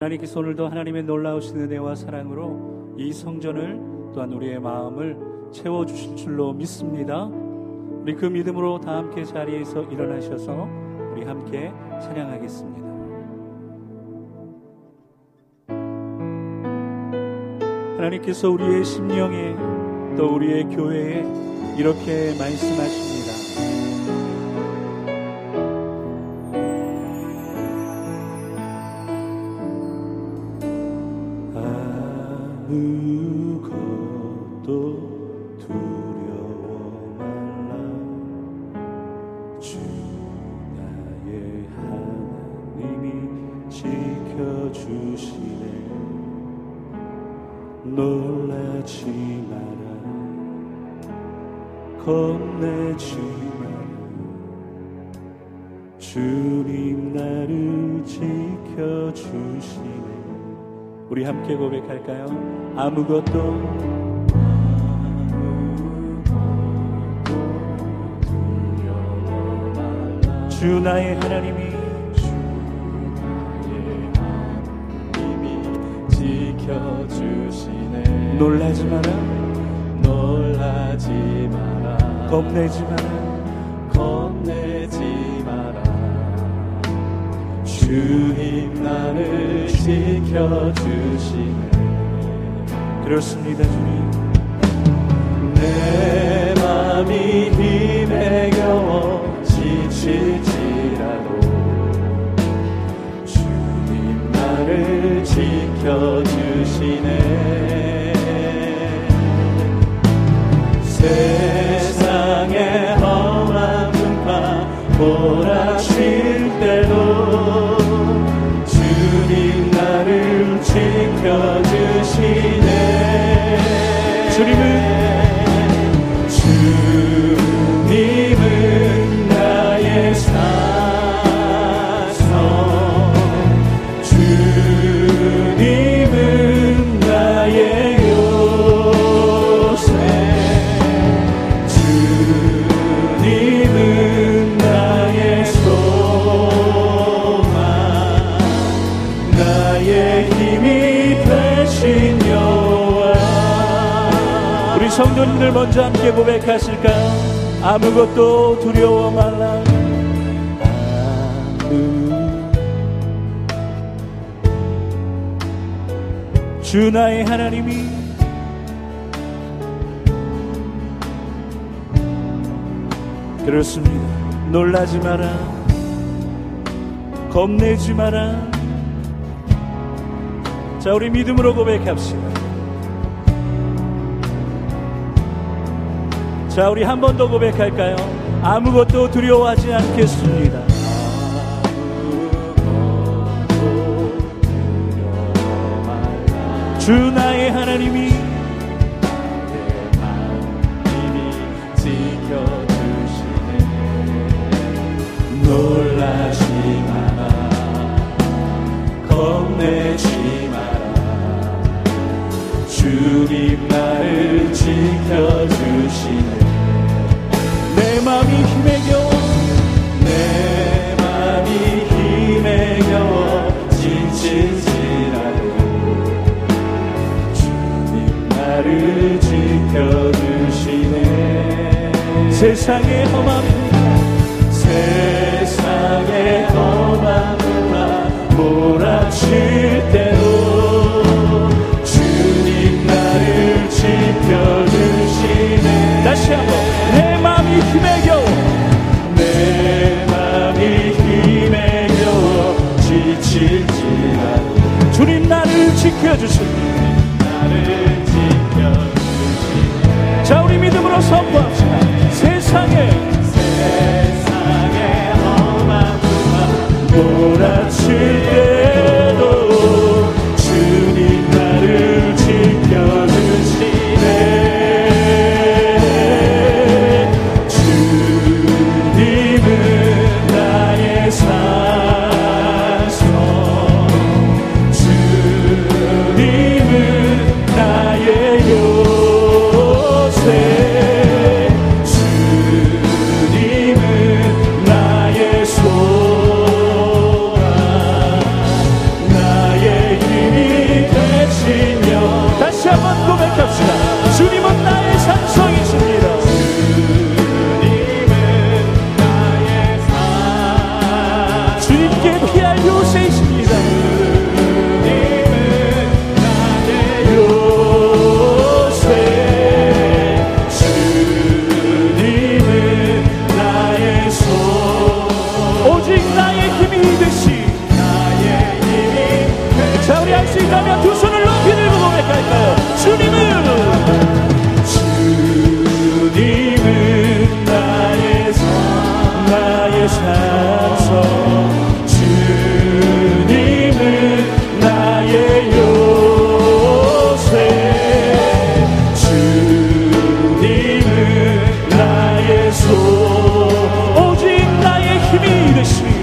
하나님께서 오늘도 하나님의 놀라우신 은혜와 사랑으로 이 성전을 또한 우리의 마음을 채워주실 줄로 믿습니다. 우리 그 믿음으로 다 함께 자리에서 일어나셔서 우리 함께 찬양하겠습니다. 하나님께서 우리의 심령에 또 우리의 교회에 이렇게 말씀하십니다. 아무것도 두려워 말라. 주 나의 하나님이 지켜주시네. 놀라지 마라. 겁내지 마라. 주님 나를 지켜주시네. 우리 함께 고백할까요? 아무것도 두려워 말라. 주 나의 하나님이 지켜주시네. 놀라지 마라. 놀라지 마라. 겁내지 마라. 겁내지 마라. 주님 나를 지켜주시네. 그렇습니다 주님. 내 맘이 힘에 겨워 지칠지라도 주님 나를 지켜주시네. 세상의 험한 풍파 몰아칠 때도 주님 나를 지켜주시네. 주님은 나의 사성. 주님은 나의 요새. 주님은 나의 성도님들 먼저 함께 고백하실까요? 아무것도 두려워 말라. 주 나의 하나님이 그렇습니다. 놀라지 마라. 겁내지 마라. 자, 우리 믿음으로 고백합시다. 자, 우리 한 번 더 고백할까요? 아무것도 두려워하지 않겠습니다. 아무것도 두려워 말라. 주 나의 하나님이 지켜주시네. 놀라지 마라. 겁내지 마라. 주님 나를 지켜주시네. 내 맘이 힘에 겨워. 내 맘이 힘에 겨워 지칠지라도 주님 나를 지켜주시네. 세상의 험함 세상의 험함을 몰아칠 때도 주님 나를 지켜주시네. 다시 한번. 내 맘이 힘에 겨워. 내 맘이 힘에 겨워 지칠지라도 주님 나를 지켜주시네. 나를 지켜주시네. 자, 우리 믿음으로 선포합시다. 세상에 험한 풍파 몰아칠 때도 주님 나를 지켜주시네. 주님은 나의 소망. 수 있다면 두 손을 높이 들고 고백할까요? 주님은 나의 성, 나의 산성, 주님은 나의 요새, 주님은 나의 소망, 오직 나의 힘이 되시니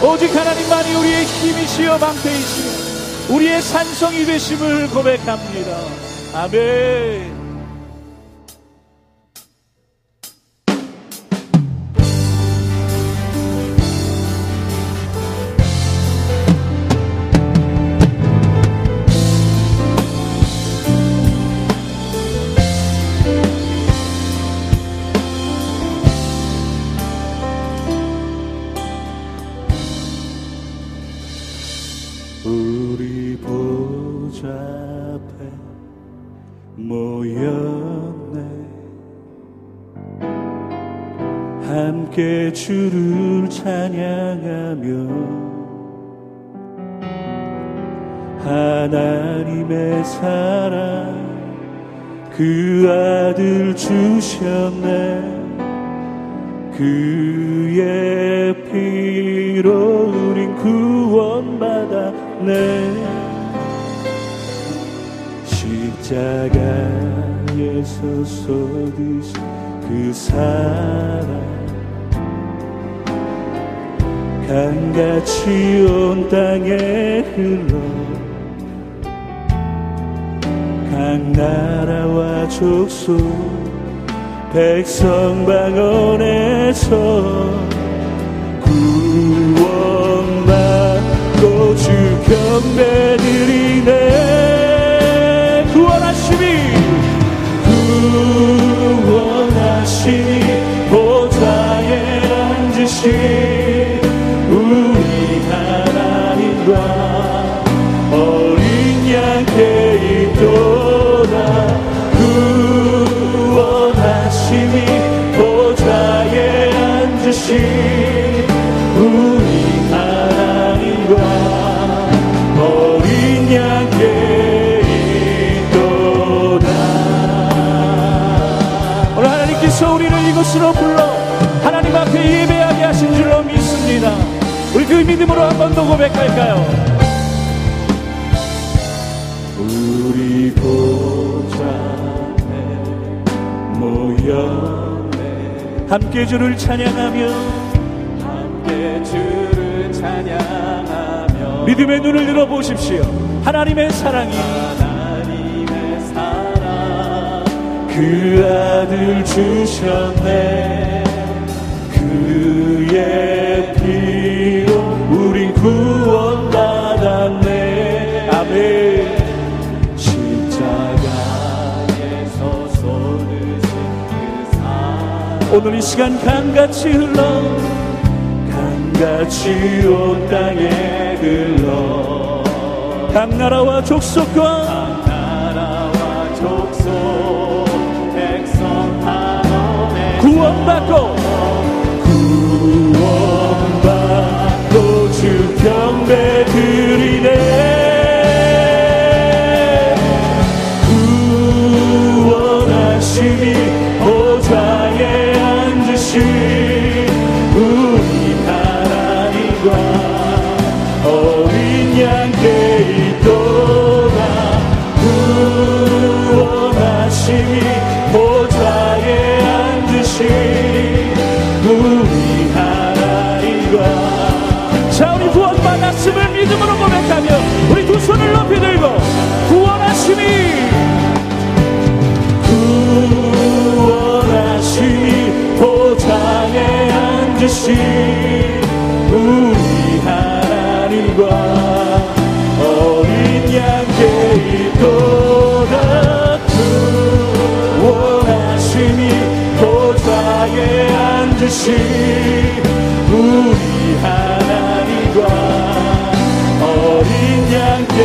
오직 하나님만이 우리의 힘이시여 방패이시여 우리의 산성이 되심을 고백합니다. 아멘. 함께 주를 찬양하며 하나님의 사랑 그 아들 주셨네. 그의 피로 우린 구원받았네. 십자가에서 쏟으신 그 사랑 강같이 온 땅에 흘러 각 나라와 족속 백성 방언에서 구원받고 주 경배드리네. 구원하시니 보좌에 앉으시니 어린 양께 있도다. 구원하시니 보좌에 앉으신 우리 하나님과 어린 양께 있도다. 오늘 하나님께서 우리를 이곳으로 불러 하나님 앞에 예배하게 하신 줄로 믿습니다. 우리 그 믿음으로 한 번 더 고백할까요? 우리 보좌에 모였네. 함께 주를 찬양하며 믿음의 눈을 들어보십시오. 하나님의 사랑이 그 아들 주셨네. 그의 피로 우린 구원받았네. 아멘. 십자가에서 쏟으신 그 사랑 오늘 이 시간 강같이 흘러 강같이 온 땅에 흘러 각 나라와 족속과 구원받고 주 경배 드리네 믿음으로 고백하며 우리 두 손을 높이 들고 구원하심이 구원하심이 보좌에 앉으신 우리 하나님과 어린 양 되도다 구원하심이 보좌에 앉으신 우리 하나님과 어린 양께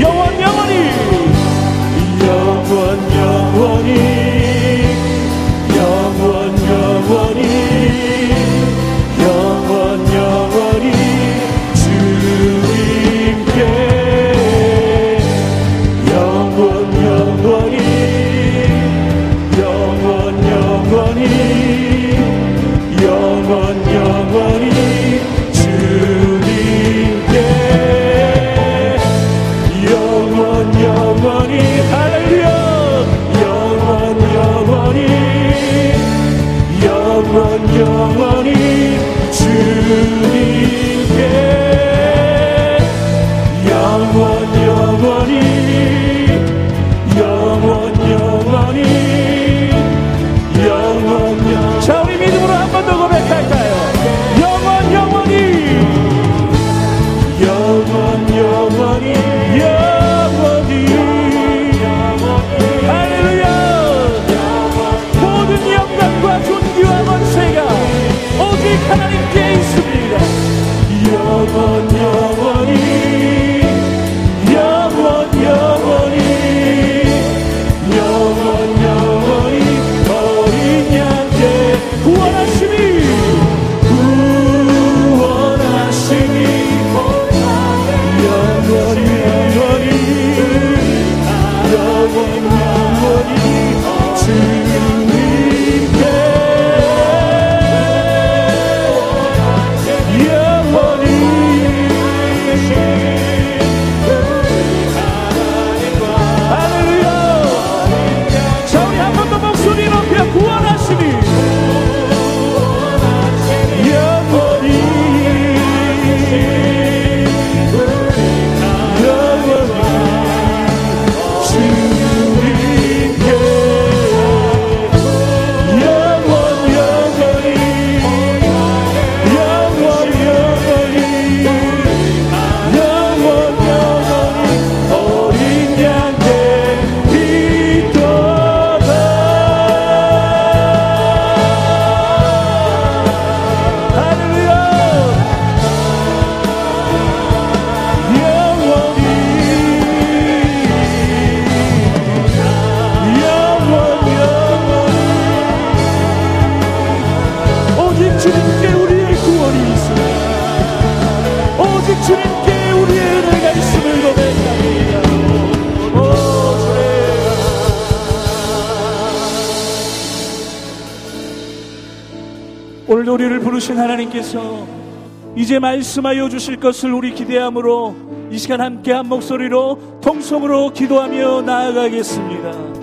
영원 영원히 영원 영원히 영원 영원히 영원 영원히 주님께 영원 영원히 영원 영원히 영원 영원히 영원히 주님께 영원 영원히 영원 영원히 영원 영원히 자 우리 믿음으로 한 번 더 고백할까요? 영원 영원히 영원 영원히 영원히 할렐루야 모든 영광과 존귀와 권세가 하나님께 있습니다. 영원 영원히 영원 영원히 영원 영원히 어린 양께 구원하심이 영원 영원히 영원 영원히 주님께 우리를 부르신 하나님께서 이제 말씀하여 주실 것을 우리 기대함으로 이 시간 함께 한 목소리로 통성으로 기도하며 나아가겠습니다.